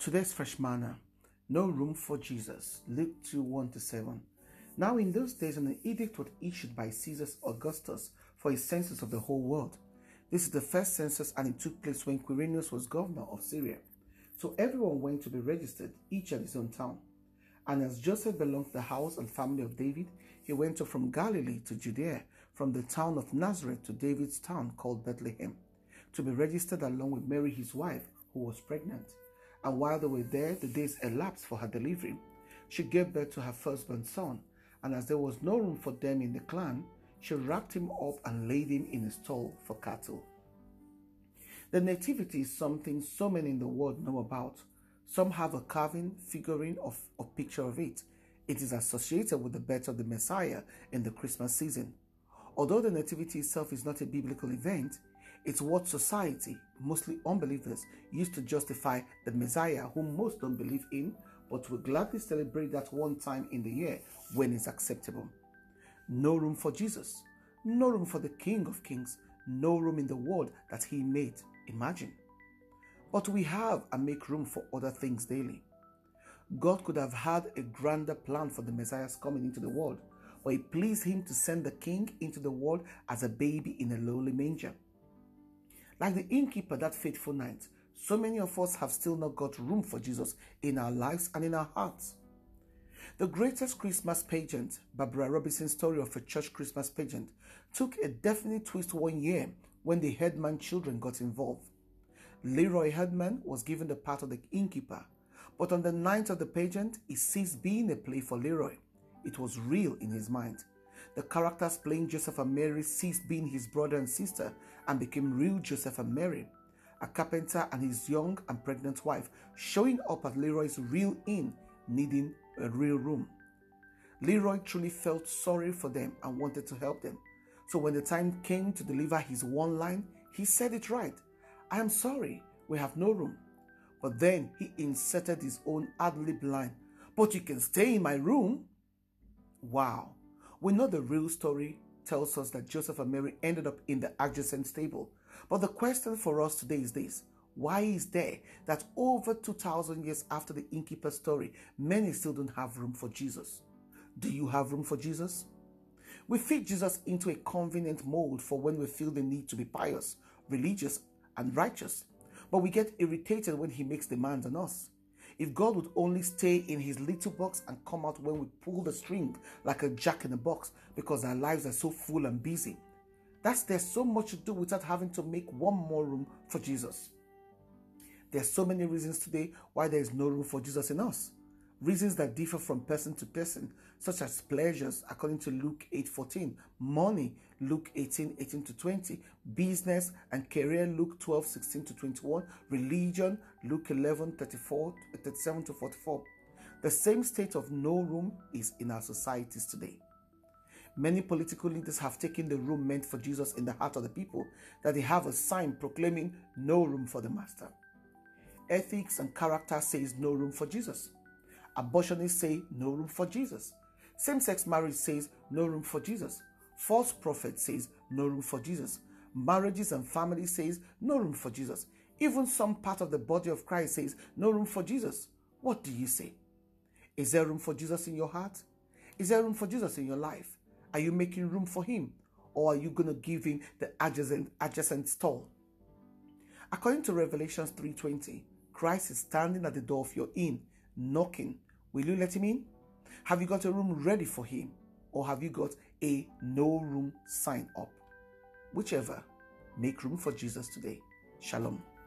today's fresh manna, no room for Jesus. Luke 2:1-7. Now in those days an edict was issued by Caesar Augustus for a census of the whole world. This is the first census, and it took place when Quirinius was governor of Syria. So everyone went to be registered, each at his own town. And as Joseph belonged to the house and family of David, he went up from Galilee to Judea, from the town of Nazareth to David's town called Bethlehem, to be registered along with Mary his wife, who was pregnant. And while they were there, the days elapsed for her delivery. She gave birth to her firstborn son, and as there was no room for them in the clan, she wrapped him up and laid him in a stall for cattle. The nativity is something so many in the world know about. Some have a carving, figurine, or picture of it. It is associated with the birth of the Messiah in the Christmas season. Although the nativity itself is not a biblical event, it's what society, mostly unbelievers, used to justify the Messiah, whom most don't believe in, but will gladly celebrate that one time in the year when it's acceptable. No room for Jesus, no room for the King of Kings, no room in the world that he made. Imagine. But we have and make room for other things daily. God could have had a grander plan for the Messiah's coming into the world, but it pleased him to send the King into the world as a baby in a lowly manger. Like the innkeeper that fateful night, so many of us have still not got room for Jesus in our lives and in our hearts. The Greatest Christmas Pageant, Barbara Robinson's story of a church Christmas pageant, took a definite twist one year when the Headman children got involved. Leroy Headman was given the part of the innkeeper, but on the night of the pageant, it ceased being a play for Leroy. It was real in his mind. The characters playing Joseph and Mary ceased being his brother and sister and became real Joseph and Mary, a carpenter and his young and pregnant wife showing up at Leroy's real inn, needing a real room. Leroy truly felt sorry for them and wanted to help them. So when the time came to deliver his one line, he said it right. "I am sorry, we have no room." But then he inserted his own ad-lib line, "But you can stay in my room." Wow. We know the real story tells us that Joseph and Mary ended up in the adjacent stable. But the question for us today is this: why is there that over 2,000 years after the innkeeper's story, many still don't have room for Jesus? Do you have room for Jesus? We fit Jesus into a convenient mold for when we feel the need to be pious, religious, and righteous. But we get irritated when he makes demands on us. If God would only stay in his little box and come out when we pull the string like a jack in a box, because our lives are so full and busy. There's so much to do without having to make one more room for Jesus. There's so many reasons today why there is no room for Jesus in us. Reasons that differ from person to person, such as pleasures, according to Luke 8:14, money, Luke 18:18-20, business and career, Luke 12:16-21, religion, Luke 11:37-44. The same state of no room is in our societies today. Many political leaders have taken the room meant for Jesus in the heart of the people, that they have a sign proclaiming "No room for the Master." Ethics and character says no room for Jesus. Abortionists say no room for Jesus. Same-sex marriage says no room for Jesus. False prophet says no room for Jesus. Marriages and family says no room for Jesus. Even some part of the body of Christ says no room for Jesus. What do you say? Is there room for Jesus in your heart? Is there room for Jesus in your life? Are you making room for him? Or are you going to give him the adjacent stall? According to Revelation 3:20, Christ is standing at the door of your inn, knocking. Will you let him in? Have you got a room ready for him? Or have you got a no room sign up? Whichever, make room for Jesus today. Shalom.